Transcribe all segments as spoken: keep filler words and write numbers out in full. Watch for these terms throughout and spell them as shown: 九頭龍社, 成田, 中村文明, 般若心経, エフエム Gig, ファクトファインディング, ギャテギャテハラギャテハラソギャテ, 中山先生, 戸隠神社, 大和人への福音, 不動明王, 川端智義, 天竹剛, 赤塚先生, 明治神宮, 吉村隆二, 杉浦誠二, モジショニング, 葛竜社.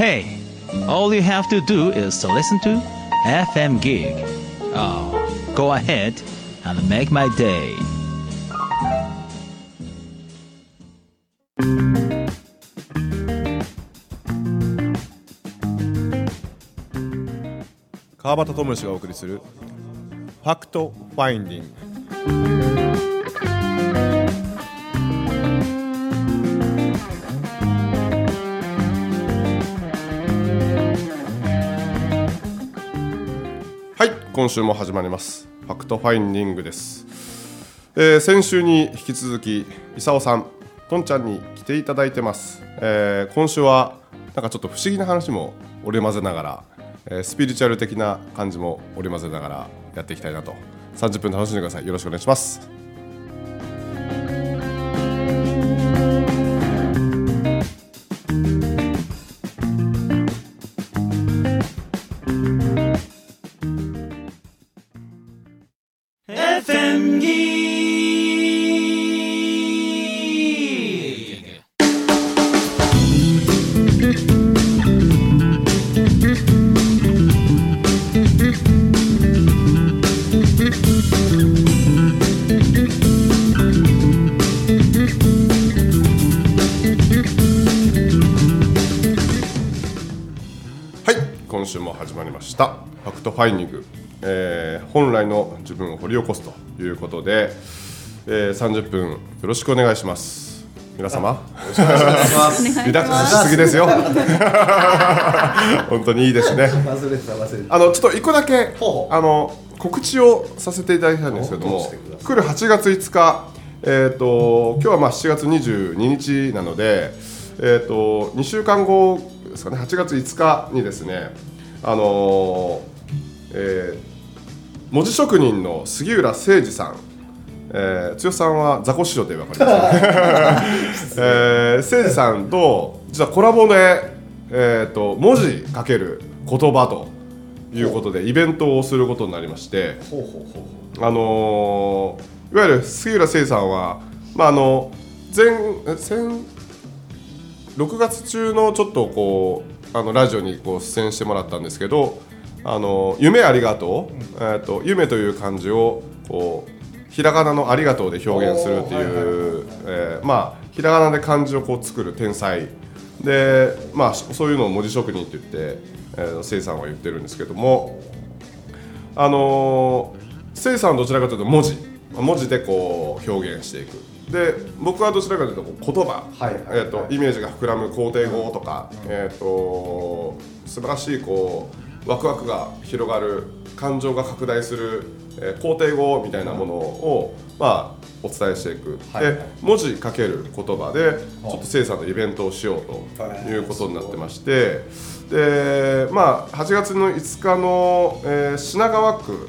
Hey, all you have to do is to listen to エフエム Gig. Oh, go ahead and make my day. 川端智之がお送りするファクトファインディング。今週も始まりますファクトファインディングです。えー、先週に引き続き伊沢さんとんちゃんに来ていただいてます。えー、今週はなんかちょっと不思議な話も織り交ぜながら、えー、スピリチュアル的な感じも織り交ぜながらやっていきたいなと。さんじゅっぷん楽しんでください。よろしくお願いします。ファインディング、えー、本来の自分を掘り起こすということで、えー、さんじゅっぷんよろしくお願いします。皆様よろしくお願いします。リラックスしすぎですよ本当にいいですね。忘れてた忘れてたあのちょっと一個だけほうほうあの告知をさせていただきたいんですけども、来るはちがついつか、えー、と今日はまあしちがつにじゅうににちなので、えー、とにしゅうかんごですかね、はちがついつかにですね、あのーえー、文字職人の杉浦誠二さん、えー、剛さんはザコ師匠というわけですね、えー、誠二さんと実はコラボで、えー、と文字かける言葉ということでイベントをすることになりまして、あのー、いわゆる杉浦誠二さんは、まあ、あの前ろくがつ中のちょっとこうあのラジオにこう出演してもらったんですけど、あの夢ありがとう、うん、えー、と夢という漢字をこうひらがなのありがとうで表現するっていう、まあひらがなで漢字をこう作る天才で、まあそういうのを文字職人って言って、えー、せいさんは言ってるんですけども、あのー、せいさんはどちらかというと文字文字でこう表現していく。で僕はどちらかというと言葉、はいはいはい、えー、とイメージが膨らむ肯定語とか、うん、えー、と素晴らしいこうワクワクが広がる、感情が拡大する、えー、肯定語みたいなものを、うん、まあ、お伝えしていく、はいはい、で文字かける言葉でちょっとせいさんのイベントをしようということになってまして、で、まあ、はちがつのいつかの、えー、品川区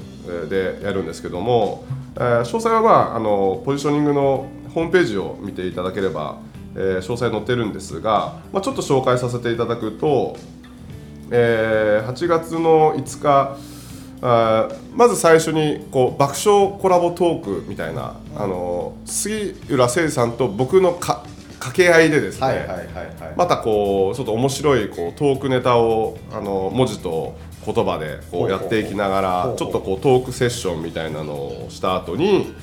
でやるんですけども、えー、詳細は、まあ、あのポジショニングのホームページを見ていただければ、えー、詳細載ってるんですが、まあ、ちょっと紹介させていただくと、えー、はちがつのいつか、あまず最初にこう爆笑コラボトークみたいな、あの杉浦誠二さんと僕のか掛け合いでですね、はいはいはいはい、またこうちょっと面白いこうトークネタをあの文字と言葉でこうやっていきながらちょっとこうトークセッションみたいなのをした後に、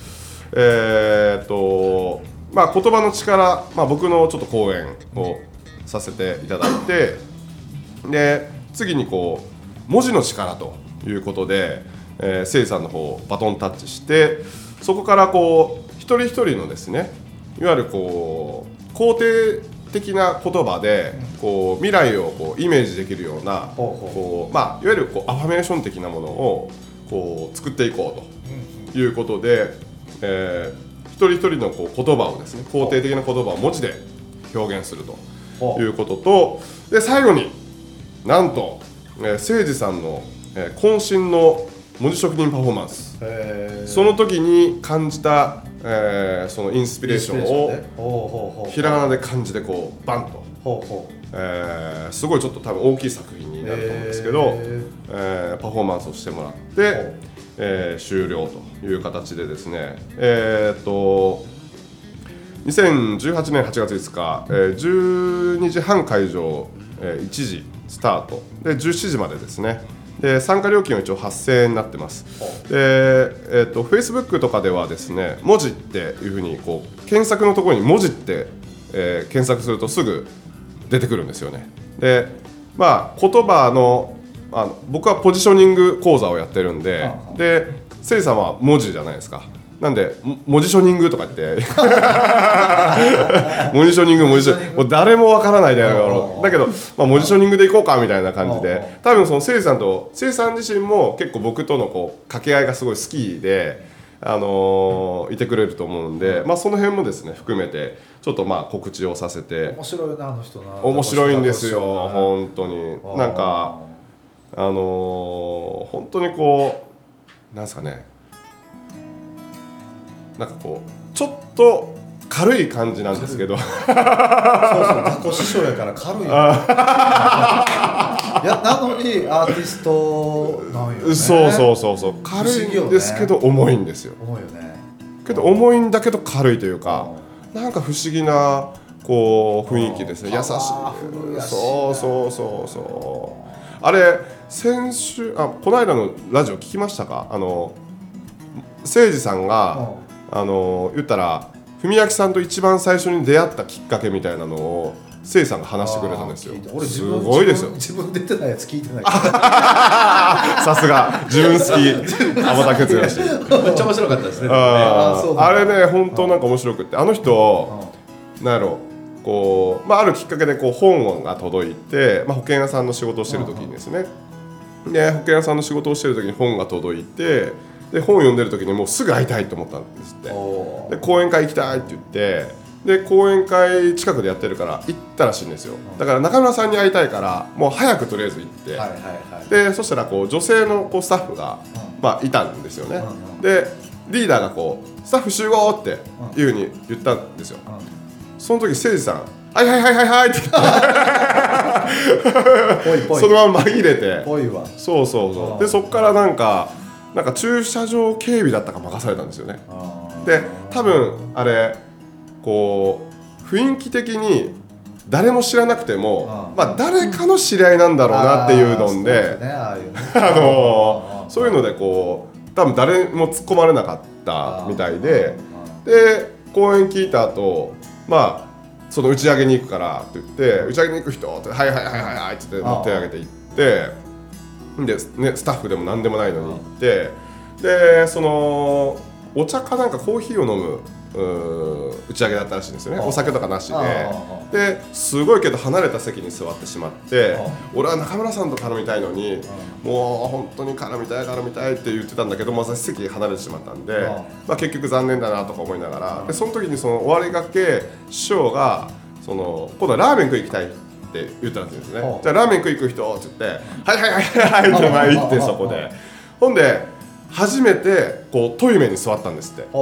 えーとまあ、言葉の力、まあ、僕のちょっと講演をさせていただいて、で次にこう文字の力ということで、えー、せいさんの方バトンタッチして、そこからこう一人一人のですね、いわゆるこう肯定的な言葉でこう未来をこうイメージできるような、こう、まあ、いわゆるこうアファメーション的なものをこう作っていこうということで、えー、一人一人のこう言葉をですね、肯定的な言葉を文字で表現するということと、で最後になんと、えー、誠二さんの、えー、渾身の文字職人パフォーマンス、その時に感じた、えー、そのインスピレーションをひらがなで漢字でこうバンと、ほうほう、えー、すごいちょっと多分大きい作品になると思うんですけど、えー、パフォーマンスをしてもらって、えー、終了という形でですね、えー、っとにせんじゅうはちねんはちがついつか、えー、じゅうにじはん会場いちじスタートでじゅうしちじまでですね。で参加料金は一応はっせんえんになってます。で、えー、と Facebook とかではですね、文字っていうふうにこう検索のところに文字って、えー、検索するとすぐ出てくるんですよね。で、まあ、言葉 の, あの僕はポジショニング講座をやってるんで、でセリさんは文字じゃないですか。なんでモジショニングとか言ってモジショニングモジショニングもう誰もわからないだろうだけど、まあ、モジショニングでいこうかみたいな感じで、多分そのセイさんとセイさん自身も結構僕とのこう掛け合いがすごい好きで、あのー、いてくれると思うんで、まあ、その辺もですね含めてちょっとまあ告知をさせて。面白いな、あの人な。面白いんですよ、本当に。なんか、あのー、本当にこうなんですかね、なんかこうちょっと軽い感じなんですけど、そうそうタコ師匠やから軽いよ。いやなのにアーティストなんよね。そうそうそうそう、軽いんですけど重いんですよ。重いよね。けど重いんだけど軽いというか、なんか不思議なこう雰囲気ですね。優しい。そうそうそうそう。あれ先週あこの間のラジオ聞きましたか？あの誠司さんが、うん、あの言ったら文明さんと一番最初に出会ったきっかけみたいなのを誠司さんが話してくれたんですよ。俺すごいですよ。自分出てないやつ聞いてないからさすが自分好きアバター決断してめっちゃ面白かったですね。 あ, あ, そうあれね本当なんか面白くって、あの人なんやろこう、まあ、あるきっかけでこう本が届いて、まあ、保険屋さんの仕事をしてる時にですね、で保険屋さんの仕事をしてる時に本が届いて、で本読んでる時にもうすぐ会いたいと思ったんですって。で講演会行きたいって言って、で講演会近くでやってるから行ったらしいんですよ。だから中村さんに会いたいからもう早くとりあえず行って、はいはいはい、でそしたらこう女性のこうスタッフが、うんまあ、いたんですよね、うんうん、でリーダーがこうスタッフ集合っていう風に言ったんですよ、うんうん、その時誠司さんはいはいはいはいはいって言ってそのまま紛れてぽいわ。そうそうそう。でそっからなんかなんか駐車場警備だったか任されたんですよね。で、多分あれこう雰囲気的に誰も知らなくても、まあ、誰かの知り合いなんだろうなっていうので、そういうのでこう多分誰も突っ込まれなかったみたいで、で講演聞いた後、まあその打ち上げに行くからって言って打ち上げに行く人ってはいはいはいはいはいって手を挙げて行って。でね、スタッフでも何でもないのに行って、うん、でそのお茶かなんかコーヒーを飲む打ち上げだったらしいんですよね。お酒とかなしで、ですごいけど離れた席に座ってしまって、俺は中村さんと絡みたいのにもう本当に絡みたい絡みたいって言ってたんだけど、まあ、席離れてしまったんで、まあ、結局残念だなとか思いながら、でその時にその終わりがけ師匠がその今度はラーメン食い行きたいって言ったんですね。じゃあラーメン食い行く人って言ってはいはいはいはいって前行って、そこでほんで初めてこうトイメに座ったんですって。中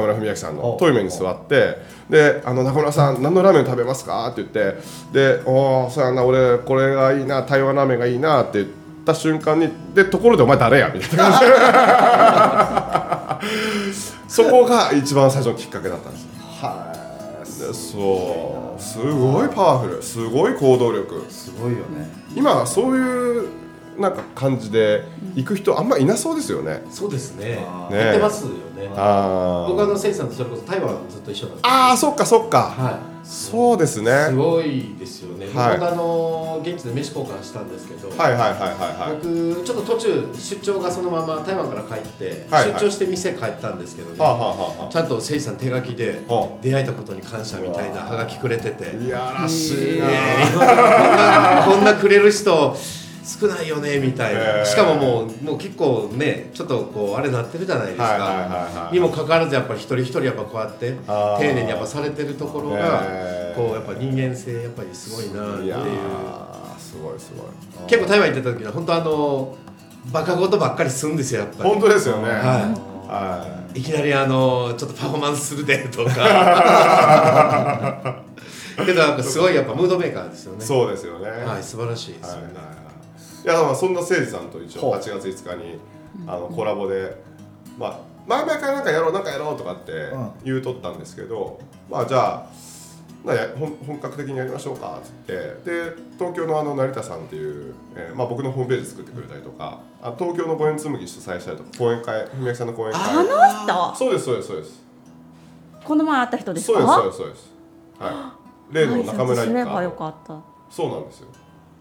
村文明さんのトイメに座って、であの中村さん何のラーメン食べますかって言ってで、おーそうやな俺これがいいな台湾ラーメンがいいなって言った瞬間にで、ところでお前誰やみたいなそこが一番最初のきっかけだったんですよ。はいそう、すごいパワフル、すごい行動力、すごいよね。今そういうなんか感じで行く人あんまいなそうですよね。そうですね。行ってますよね。あ僕は誠司さんとそれこそ台湾ずっと一緒なんです。ああ、そっかそっか。はい。そうですね。すごいですよね。はい、僕あの現地で飯交換したんですけど。はいはいはいはい、はい、僕ちょっと途中出張がそのまま台湾から帰って、はいはい、出張して店帰ったんですけどね。はあはあはあ、ちゃんと誠司さん手書きで出会えたことに感謝みたいなハガキくれてて。いやらしいな。こんなくれる人。少ないよねみたいな、えー、しかももう、もう結構ねちょっとこうあれなってるじゃないですかにもかかわらず、やっぱり一人一人やっぱこうやって丁寧にやっぱされてるところが、えー、こうやっぱ人間性やっぱりすごいなっていう。いやすごいすごい。結構台湾行ってた時は本当あのバカ事ばっかりするんですよやっぱり。本当ですよね。はい、はい、いきなりあのちょっとパフォーマンスするでとかけどなんかすごいやっぱムードメーカーですよね。そうですよね。はい、素晴らしいですよね。はいはい、いやまあそんな誠司さんと一応はちがついつかにあのコラボで、まあ、前々からなんかやろうなんかやろうとかって言うとったんですけど、まあじゃあ本格的にやりましょうかって言って、で東京 の, あの成田さんっていう、えーまあ、僕のホームページ作ってくれたりとか、あ東京のご縁紡ぎ主催したりとか、講演会、文明さんの講演会、あの人、そうですそうですそうです、この前会った人ですか？そうですそうですそうです、はい、例の中村一家、そうなんですよ。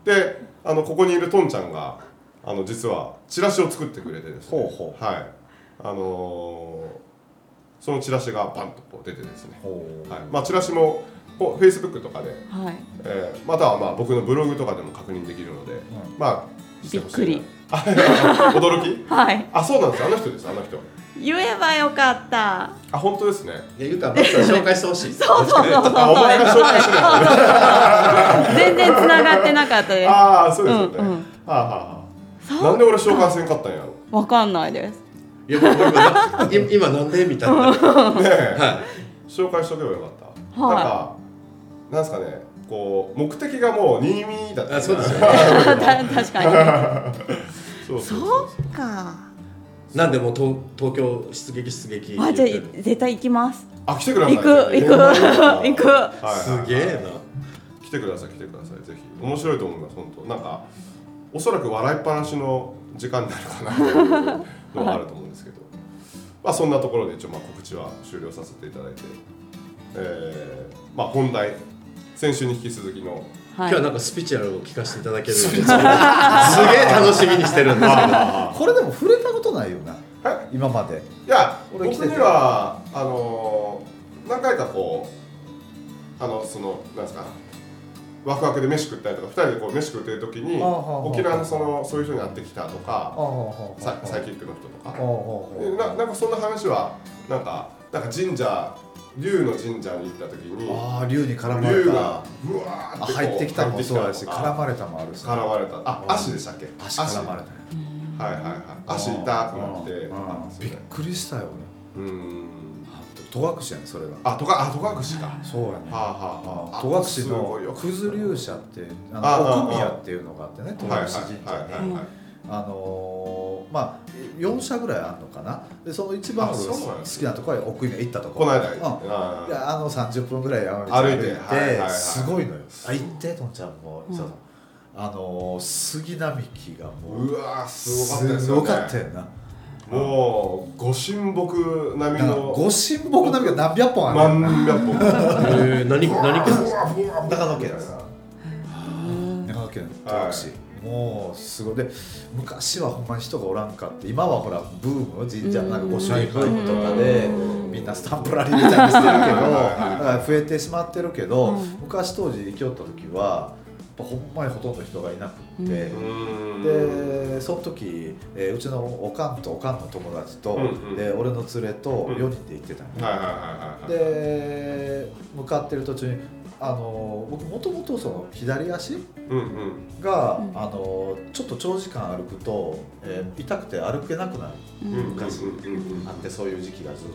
であのここにいるとんちゃんがあの実はチラシを作ってくれてですね、ほうほう、はい、あのー、そのチラシがバンとこう出てですね、ほう、はい、まあチラシもフェイスブックとかで、はい、えー、またはまあ僕のブログとかでも確認できるので、うん、まあしてほしい、びっくり驚き、はい、あ、そうなんです、あの人です、あの人、言えばよかった、あ、本当ですね、いや、ゆうたは紹介してほしいそうそうそうそう、お前が紹介してない全然繋がってなかったですああ、そうですよね、うんうん、はあはあ、なんで俺紹介せんかったんやろ、わかんないです、いや、今, 今なんでみたいな、ねえ、はい、紹介しとけばよかった、はい、なんかなんですかね、こう目的がもうにみだった、ね、そうですよね確かにそうそうそうそうか、なんでもう 東, 東京出撃出撃、あ、じゃあ絶対行きます、あ、来てください、行く行く行く、はい、すげえな、来てください来てください、ぜひ、面白いと思います、本当、なんかおそらく笑いっぱなしの時間になるかなというのはあると思うんですけどまあそんなところで一応まあ告知は終了させていただいて、えー、まあ本題、先週に引き続きの、はい、今日はなんかスピチュアルを聞かせていただけるんですけどすげえ楽しみにしてるんですけどこれでも触れたことないよな今まで。いや、俺僕にはあのー、何回かこうあのそのなんですかワクワクで飯食ったりとか、ふたりでこう飯食ってる時に沖縄 の, そ, のそういう人に会ってきたとか、サイキックの人とか、ああ な, なんかそんな話はなんかなんか神社龍の神社に行った時に、あ、龍に絡まれた、龍がうわーって入ってきたもそうだし、絡まれたもあるし、絡まれた、あ、足でしたっけ、足絡まれた、はいはいはい、足痛くなって、ああびっくりしたよね、うーん、戸隠やね、それが、あ、戸隠か、そうやね、はあはあ、戸隠の葛竜社って奥宮っていうのがあってね、戸隠神社に、あのー、まあよん社ぐらいあるのかな、でその一番俺好きなところは奥宮行ったところ、この間、うん、あのさんじゅっぷんぐらい歩いて歩いて、すごいのよ、あ、行って、とんちゃんも、うん、あのー、杉並木がもう、うわーすごかったよな、もう、ご神木並みの、ご神木並みが何百本あるの、何百本へぇ、何家ですか、長野県です、長野県、戸隠、もうすごいで、昔はほんまに人がおらんかって、今はほらブーム、神社のなんか御朱印ブームとかでみんなスタンプラリーみたいにしてるけどだ増えてしまってるけど、昔当時生きよった時はやっぱほんまにほとんど人がいなくって、でその時、えー、うちのおかんとおかんの友達と、うんうん、俺の連れとよにんで行ってたんだけど、で向かってる途中にあの僕もともとその左足が、うんうん、あのちょっと長時間歩くと、えー、痛くて歩けなくなる、うん、昔あって、そういう時期がずっ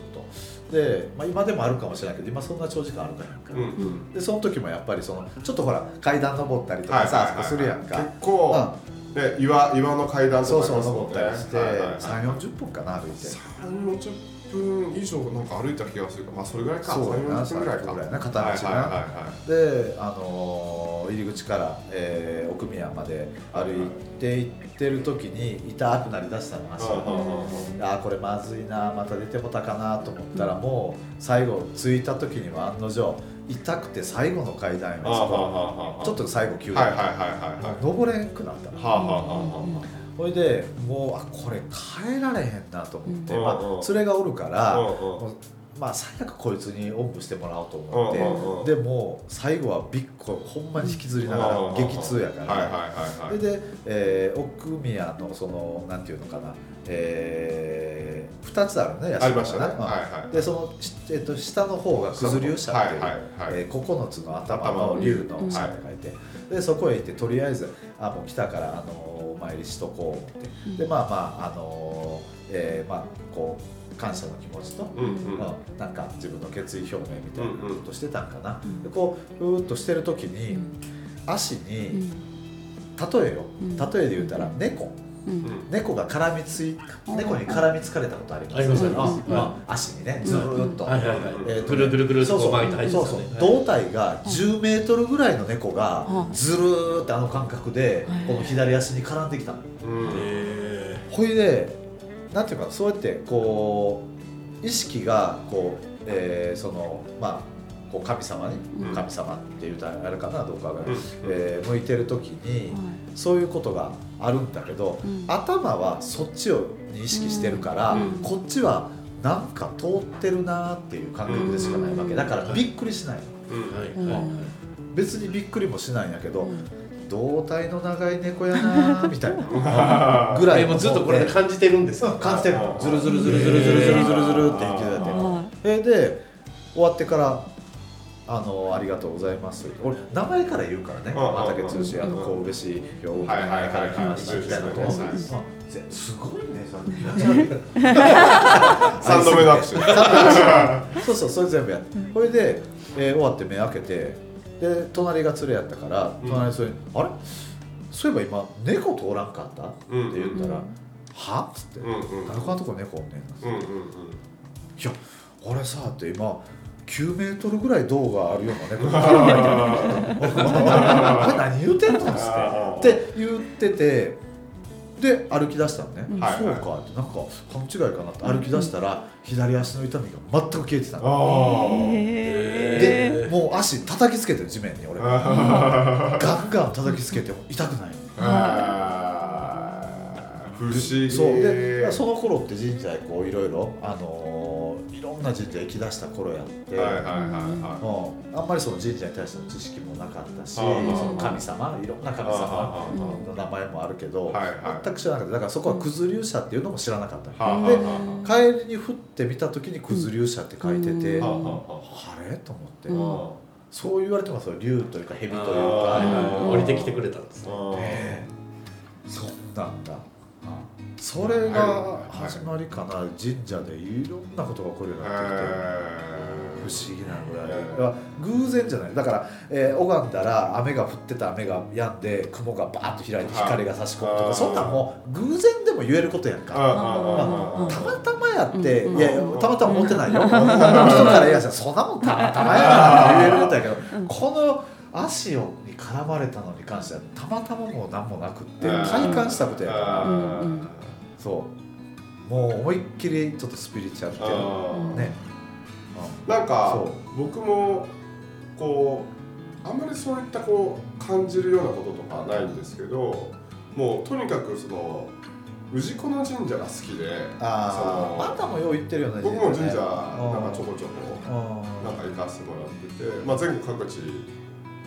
とで、まあ、今でもあるかもしれないけど、今そんな長時間歩かないから、うんうん、でその時もやっぱりそのちょっとほら階段登ったりとかさ、はいはいはいはい、するやんか、結構、うん、で 岩, 岩の階段とか、ね、そうそう登ったりして、はいはいはい、さんじゅうよんじゅっぷんかな歩いて、さんじゅうよんじゅっぷんいちじかん以上なんか歩いた気がするか、まあそれぐらいか、さんじゅっぷんぐらいか、ね、片道な、はいはいはいはい、で、あのー、入り口から、えー、奥宮まで歩いて行ってる時に痛くなりだしたの、足が、あ、これまずいな、また出てもたかなと思ったら、もう最後着いた時には案の定痛くて、最後の階段にちょっと最後急だった、登れんくなった。はあはあはあ、それでもう、あ、これ変えられへんなと思って、うん、まあ、連れがおるから、うん、まあ、最悪こいつにおんぶしてもらおうと思って、うん、でも最後はびっこほんまに引きずりながら、うん、激痛やから、それで、えー、奥宮のそのなんていうのかな、えー、ふたつあるね、ありましたね、うん、はいはい、でその、えー、と下の方が葛竜社っていう、はいはいはい、えー、ここのつの頭の竜の社って書いて、はい、でそこへ行って、とりあえず、あ、もう来たからあのお参りしとこうって、うん、でまあまああのーえー、まあこう感謝の気持ちと、うんうん、まあ、なんか自分の決意表明みたいなことしてたんかな、うんうん、でこうふーっとしてる時に、足に、例えよ、例えで言うたら猫、うん、猫が絡みつい猫に絡みつかれたことあります。足にねずーっとぐるぐるぐるっと巻いて入ってますね。胴体がじゅうメートルぐらいの猫がずるーってあの感覚でこの左足に絡んできたの。ほいでなんていうかそうやってこう意識がこう、えー、そのまあこう神様に、うん、神様って言うとあれかなどうかが、うんえー、向いてる時に、うん、そういうことがあるんだけど、うん、頭はそっちを意識してるから、うん、こっちはなんか通ってるなっていう感覚でしかないわけだからびっくりしない、うんはいはいはい、別にびっくりもしないんだけど、うん胴体の長い猫やなみたいなぐらいもずっとこれで感じてるんですよ。感じてるのズルズルズルズルズルズルズルズルって言ってたやつで終わってからあのありがとうございます俺名前から言うからね畑通信あのこう嬉しい今日から来ましたみたいなことすごいねさんどめの握手そうそうそれ全部やってこれで終わって目開けてで隣が連れやったから隣それ、うん、あれそういえば今猫通らんかった、うん、って言ったら、うん、はっつって、うんうん、田中のとこ猫おんねんな、うんうんうん、いやあれさって今きゅうメートルぐらい胴があるような猫あれ何言うてんのっつってって言っててで歩き出したのね、うん、そうかってなんか勘違いかなって歩き出したら、うん、左足の痛みが全く消えてたの、えー、でもう足叩きつけてる地面に俺ガンガン叩きつけても痛くないのあ不思議そうでその頃って神社へこういろいろあのー、いろんな神社へ行き出した頃やってあんまりその神社に対しての知識もなかったしその神様いろんな神様の名前もあるけど全く知らなかっただからそこは九頭龍社っていうのも知らなかったで帰りに振ってみた時に九頭龍社って書いててあれと思ってそう言われてもその龍というか蛇というか降りてきてくれたんですね。そんなんだそれが始まりかな、はいはい、神社でいろんなことが起こるようになってきて、えー、不思議なぐらい、えー、偶然じゃないだから、えー、拝んだら雨が降ってた雨が止んで雲がバーッと開いて光が差し込むとかそんなんもう偶然でも言えることやんか、まあ、たまたまやって、うん、いやたまたま持ってないよ、うん、人から言わせたそんなもんたまたまやなって言えることやけどこの足をに絡まれたのに関してはたまたまもう何もなくって体感したことやから、うんそうもう思いっきりちょっとスピリチュアルっていうねなんか僕もこうあんまりそういったこう感じるようなこととかはないんですけどもうとにかくその氏子の神社が好きでああなたもよう行ってるよね僕も神社なんかちょこちょこなんか行かせてもらってて、まあ、全国各地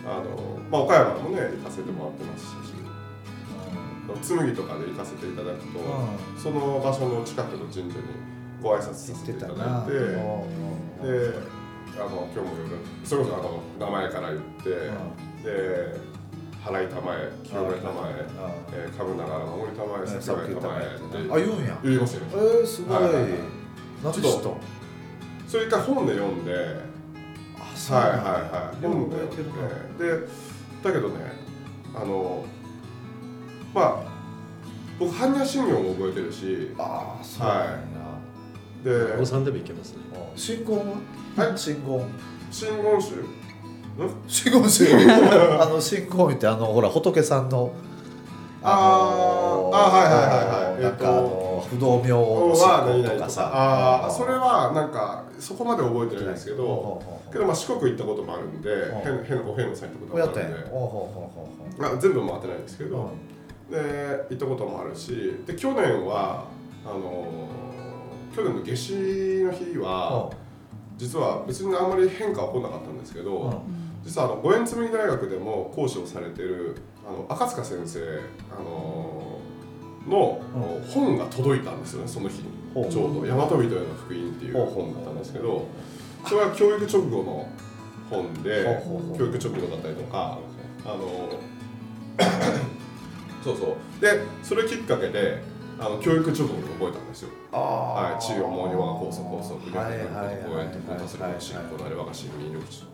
あの、まあ、岡山もね行かせてもらってますし紬とかで行かせていただくと、うん、その場所の近くの神社にご挨拶させていただいて、あの今日も夜それこそあの名前から言って、うん、で払いたまえ、清めたまえ、えー、株なら守りたまえ、さくらいたまえってあ言うんや言いますよね。えー、すごい。はいはいはい、何でした？それ一回本で読んで、あそうはいはいはい読んで読んで、でだけどねあのまあ、僕、般若心経も覚えてるしああ、そうなんだ、はい、で、おさんでもいけますね真言ははい、真言真言宗ん真言宗あの、真言って、あの、ほら、仏さんのあのー、ああ、はいはいはいはいなんか、えー、あの、不動明王の真言とかさああ、それは、なんか、そこまで覚えてないんですけど、はい、けど、まあ、四国行ったこともあるんでお遍路さん行ったこともあるんでおおおおお全部回ってないんですけどで行ったこともあるしで去年はあのー、去年の夏至の日は、うん、実は別にあんまり変化は起こらなかったんですけど、うん、実はあのご縁紡ぎ大学でも講師をされてるあの赤塚先生、あのー、の、うん、本が届いたんですよねその日に、うん、ちょうど「大和人への福音」っていう本だったんですけどそれは教育直後の本で、うん、教育直後だったりとか、うん、あのーそうそうでそれきっかけであの教育直後に覚えたんですよ。あ、はい、地位をもうに我が高祖高祖国が公園と交差する信仰なれ我が神民力士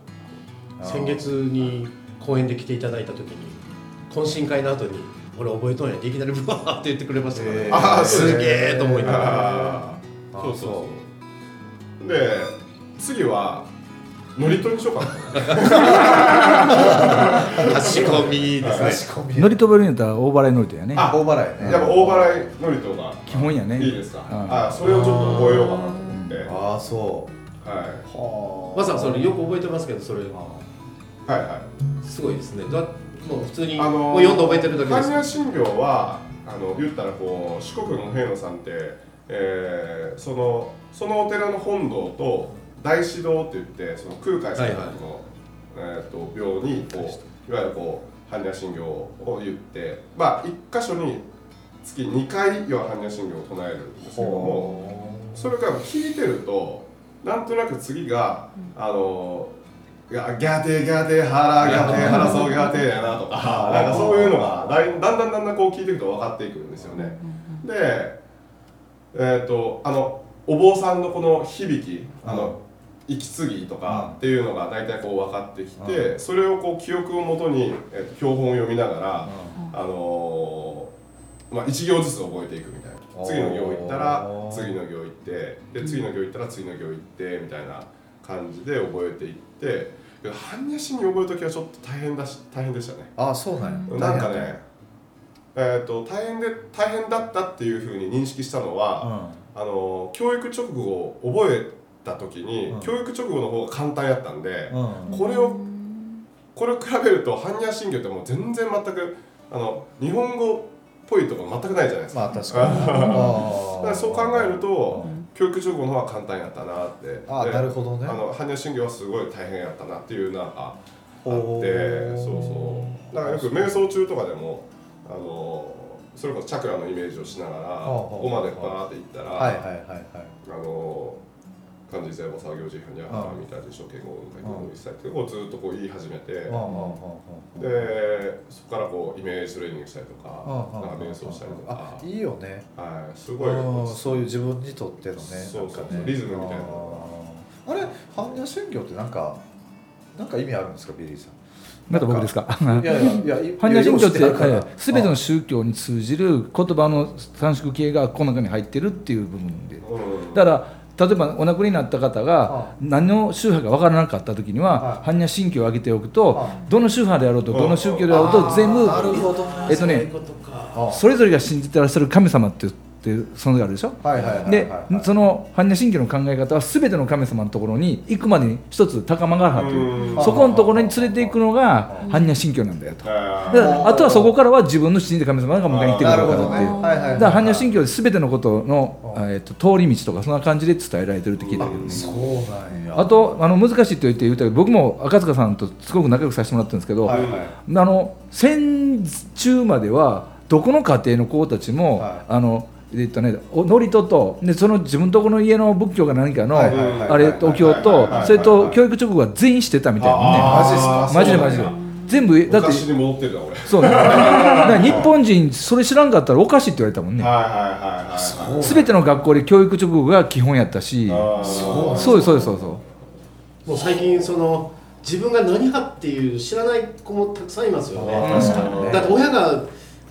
先月に公演で来ていただいた時に懇親会の後に俺覚えとんやっていきなりブワーって言ってくれましたからね、えー、あすげーと思いながら、そうそうで次はノリトにしようかな差し込みですね。ノリトベルにだったら大払いノリトやね。あ、大払いね。やっぱ大払いノリトが基本やね。いいですか、うん、あそれをちょっと覚えようかなと思って。ああそうはい。まさかそれよく覚えてますけど、それはいはいすごいですね。だもう普通にもう読んで覚えてるだけです。般若心経はあの言ったらこう四国の平野さんって、えー、そのそのお寺の本堂と大師堂っていってその空海さんの廟にこういわゆるこう般若心経を言って、まあ、いっ箇所につきにかい要は般若心経を唱えるんですけども、それから聞いてるとなんとなく次があのギャテギャテハラギャテハラソギャテやなとか、なんかそういうのがだんだんだんだんこう聞いていくと分かっていくんですよね。で、えーと、あのお坊さんのこの響きあの息継ぎとかっていうのが大体こう分かってきて、それをこう記憶をもとに、えーと、標本を読みながら、あのー、まあ、いち行ずつ覚えていくみたいな。次の行行ったら次の行行ってで次の行行ったら次の行行ってみたいな感じで覚えていって。般若心経覚えるときはちょっと大変だし大変でしたね。ああそうなんや。なんかね、えー、と大変で大変だったっていうふうに認識したのは、うん、あの教育直後を覚えたときに、うん、教育直後の方が簡単やったんで、うん、これをこれを比べると般若心経ってもう全然全くあの日本語っぽいところ全くないじゃないですか。まあ確かにだからそう考えると、うん教育情報の方が簡単やったなって。ああなるほどね。あの般若心経はすごい大変やったなっていうなんかあってそうそうだからよく瞑想中とかでもあのそれこそチャクラのイメージをしながらここまでバーっていったらはいはいはいはいあの漢字聖母作業時間にあったみたいな一生懸命こう一切ってこうずっとこう言い始めてでそこからこうイメージトレーニングしたりとかなんか瞑想したりとかあいいよね。はいすごいそういう自分にとってのねそうそうそうリズムみたいなのがあれ般若心経ってなんかなんか意味あるんですかビリーさん。なんか僕ですか。いやいやいや般若心経ってすべての宗教に通じる言葉の短縮形がこの中に入ってるっていう部分でだから例えばお亡くなりになった方が何の宗派か分からなかった時には般若心経を挙げておくとどの宗派であろうとどの宗教であろうと全部えっとねそれぞれが信じてらっしゃる神様っていう存在があるでしょ。でその般若心経の考え方は全ての神様のところに行くまでに一つ高間があるというそこのところに連れていくのが般若心経なんだよと。あとはそこからは自分の信じて神様が迎えに行ってくるのかっていうだから般若心経で全てのことのえー、と通り道とかそんな感じで伝えられてるって聞いたけどね。そうなんや。あとあの難しいと言って言うたけど僕も赤塚さんとすごく仲良くさせてもらってるんですけど、はいはい、あの戦中まではどこの家庭の子たちも、はい、あのえっとね、ノリトとでその自分とこの家の仏教が何かのあれお経とそれと教育直後は全員してたみたいなね。マジでマジで。全部だって昔に戻ってるな俺そう、ね、だから日本人それ知らんかったらおかしいって言われたもんね。全ての学校で教育直後が基本やったしそうそうそうそうもう最近その自分が何派っていう知らない子もたくさんいますよね。確かに、ね、だって親が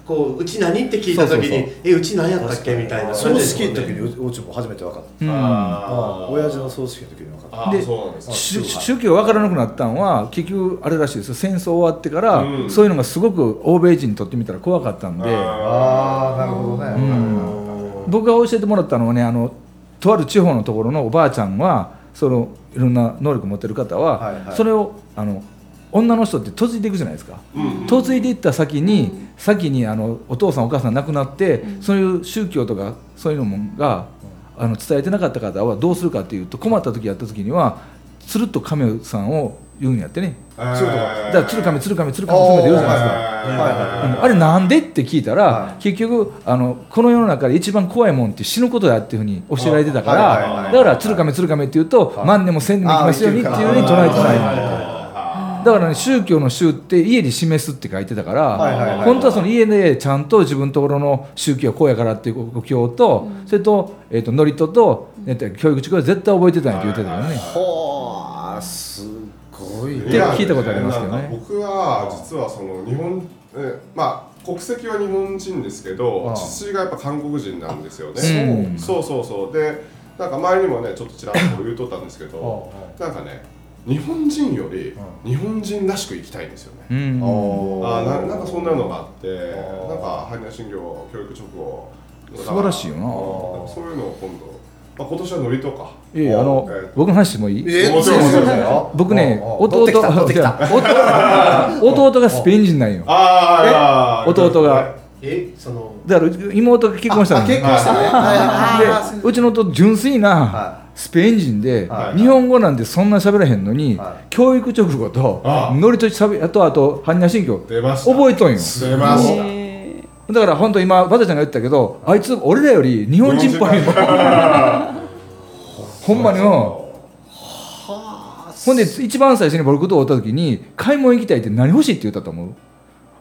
こう、うち何って聞いた時にえうち何やったっけみたいな葬式の時にうちも初めて分かった、うん、あ親父の葬式の時に分かったで、そうなんです宗教分からなくなったのは結局あれらしいです。戦争終わってから、うん、そういうのがすごく欧米人にとってみたら怖かったんでああなるほどね、うん、僕が教えてもらったのはねあのとある地方のところのおばあちゃんはそのいろんな能力を持ってる方は、はいはい、それをあの女の人って嫁いでいくじゃないですか、うんうん、嫁いでいった先に先にあのお父さんお母さん亡くなって、うん、そういう宗教とかそういうのもがあの伝えてなかった方はどうするかっていうと困った時やった時にはつるっと亀さんを言うんやってね、えー、だからつる亀つる亀つる亀って言うじゃないですか。あれなんでって聞いたら、はい、結局あのこの世の中で一番怖いもんって死ぬことだっていうふうに教えられてたから、はい、だからつる亀つる亀って言うと、はい、万年も千年も生きますようにっていうふうに唱えてないだからね宗教の宗って家で示すって書いてたから本当はその家でちゃんと自分のところの宗教はこうやからっていうお経とそれとえっと祝詞と教育中は絶対覚えてたんやって言ってたからね。ほーすごいって聞いたことありますけどね。僕は実はその日本まあ国籍は日本人ですけど、父がやっぱ韓国人なんですよね。そうそうそう。で、なんか前にもねちょっとちらっと言うとったんですけど、なんかね日本人より日本人らしく生きたいんですよね。うん、あな、なんかそんなのがあって、なんか般若心経教育直後素晴らしいよな。そういうのを今度。まあ、今年はノリとか、えーあのえー、僕の話もいい、えー、僕ね、弟がスペイン人なんよ。ああ弟がえそのだから妹が結婚したの、ね、うちの弟純粋なスペイン人で、はい、日本語なんてそんな喋らへんのに、はい、教育直後とノリとしゃべあとあと般若心経覚えとんよ。出ましただから本当今バタちゃんが言ったけどあいつ俺らより日本人っぽいほんまによ。ほんで一番最初に僕と会った時に買い物行きたいって何欲しいって言ったと思う。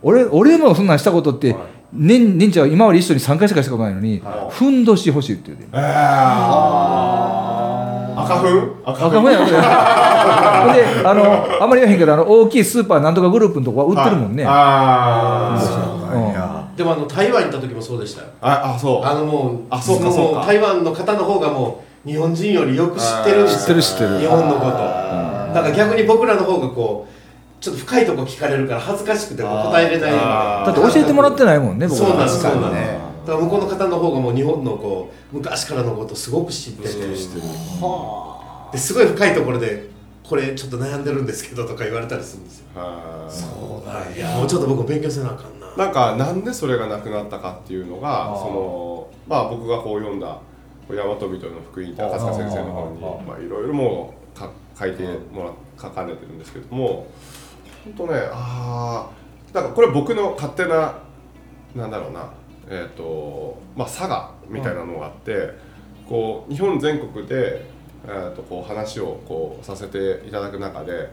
俺, 俺もそんなんしたことって、はい、年, 年ちゃんは今まで一緒にさんかいしかしたことないのに、はい、ふんどし欲しいって言って、えー、あー赤ふん赤ふんやろほんで あ, のあんまり言わへんけどあの大きいスーパーなんとかグループのとこは売ってるもんね。ああでもあの台湾行った時もそうでしたよ。ああそう。あのもうあそうかそうか。台湾の方の方がもう日本人よりよく知ってるんですよ。知ってる知ってる。日本のこと。だから逆に僕らの方がこうちょっと深いとこ聞かれるから恥ずかしくて答えれない。だって教えてもらってないもんね。僕はそうなんですそうなんです。だから向こうの方の方がもう日本のこう昔からのことすごく知ってて。知ってる知ってる。はあ。ですごい深いところで。これちょっと悩んでるんですけどとか言われたりするんですよ。あそうだ、はい、いやもうちょっと僕勉強せなあかんな。なんかなんでそれがなくなったかっていうのがその、まあ、僕がこう読んだ大和人の福音って赤塚先生の方にまあいろいろもうか書いてもら書かれてるんですけどもほんとねあなんかこれ僕の勝手ななんだろうなえっ、ー、とまあ佐賀みたいなのがあってこう日本全国でえー、とこう話をこうさせていただく中で、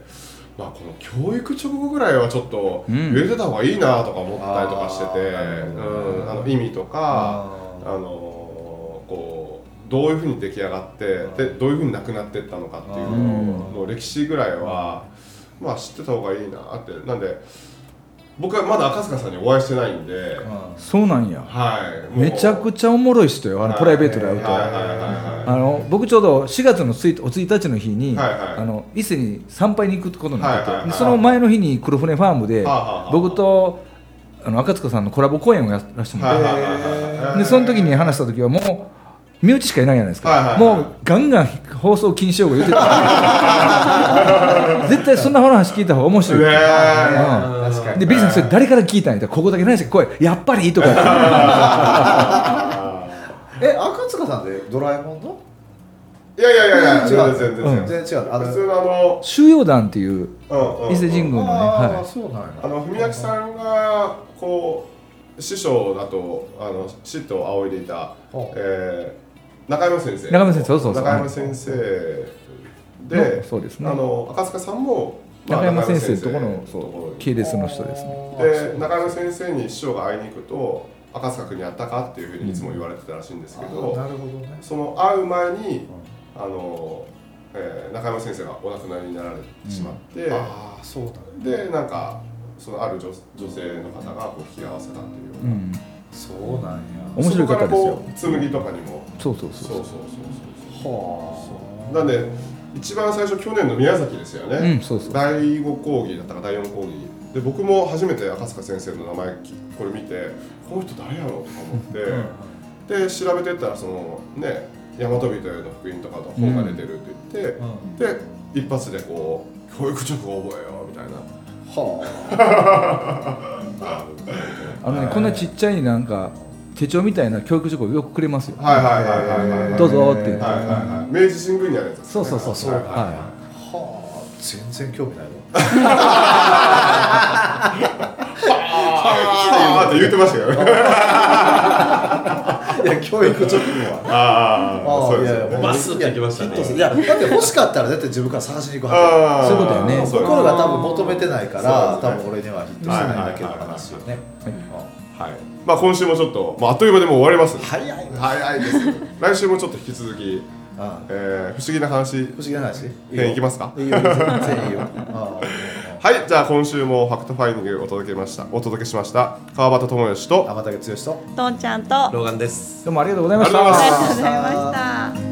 まあ、この教育直後ぐらいはちょっと入れてた方がいいなとか思ったりとかしてて、うんうん、あの意味とかあ、あのー、こうどういうふうに出来上がってでどういうふうになくなっていったのかっていうのの歴史ぐらいは、まあ、知ってた方がいいなってなんで僕はまだ赤塚さんにお会いしてないんでそうなんや、はい、めちゃくちゃおもろい人よあのプライベートで会うと僕ちょうどしがつのついたちの日に、はいはい、あの伊勢に参拝に行くことになって、はいはい、その前の日に黒船ファームで、はいはい、僕とあの赤塚さんのコラボ公演をやらせてもらって、はい、でその時に話した時はもう身内しかいないじゃないですか、はいはいはい、もうガンガン放送禁止用語言ってた絶対そんな話聞いた方が面白い、うん、確かにでビリーさんそれ誰から聞いたんやったらここだけ何しか声やっぱりとかえ赤塚さんでドラえもんのいやいやいやいや違う全然、うん、全然違うあの普通のあの収容団っていう伊勢神宮のね文明さんがこう師匠だとあの師と仰いでいた、えー中山先生、中山先生、そうそうそう中山先生で、そうですね、あの赤塚さんも、まあ、中山先生のところの系列の人ですね。で、中山先生に師匠が会いに行くと赤塚君に会ったかっていうふうにいつも言われてたらしいんですけど、うん、なるほどね、その会う前にあの、えー、中山先生がお亡くなりになられてしまって、うん、あそうだね、で、なんかそのある 女, 女性の方がこう引き合わせたっていうような、うんそうなんや面白い方ですよ。紬とかにもそうそうそうそうそうそうはあなんで一番最初去年の宮崎ですよね、うん、そうそうだいご講義だったかだいよん講義で僕も初めて赤塚先生の名前これ見てこの人誰やろうとか思ってで調べてったらそのね大和人への福音とかの本が出てるって言って、うん、で一発でこう教育直後覚えようみたいなはああのね、こんなちっちゃいなんか手帳みたいな教育書をよくくれますよ。はいはいはいはい、はい、どうぞって言って、はいはいはい、明治神宮にあるやつ、ね、そうそうそうそう、はいはいはいはあ、全然興味ないのはぁーって言ってましたけどいや、教育直後はああ、そうですよねバスって行きましたね。いや、だって欲しかったら絶対自分から探しに行くはずそういうことよね。心が多分求めてないから、多分俺にはヒットしないだけの話よね。はい、まあ今週もちょっと、まあ、あっという間でもう終わります、ね、早いな早いです来週もちょっと引き続きああ、えー、不思議な話不思議な話いいよ行きますかいいよ全然いいよあはい、じゃあ今週もファクトファインディングをお届けましたお届けしました川端智義と天竹剛ととんちゃんとローガンです。どうもありがとうございました。ありがとうございました。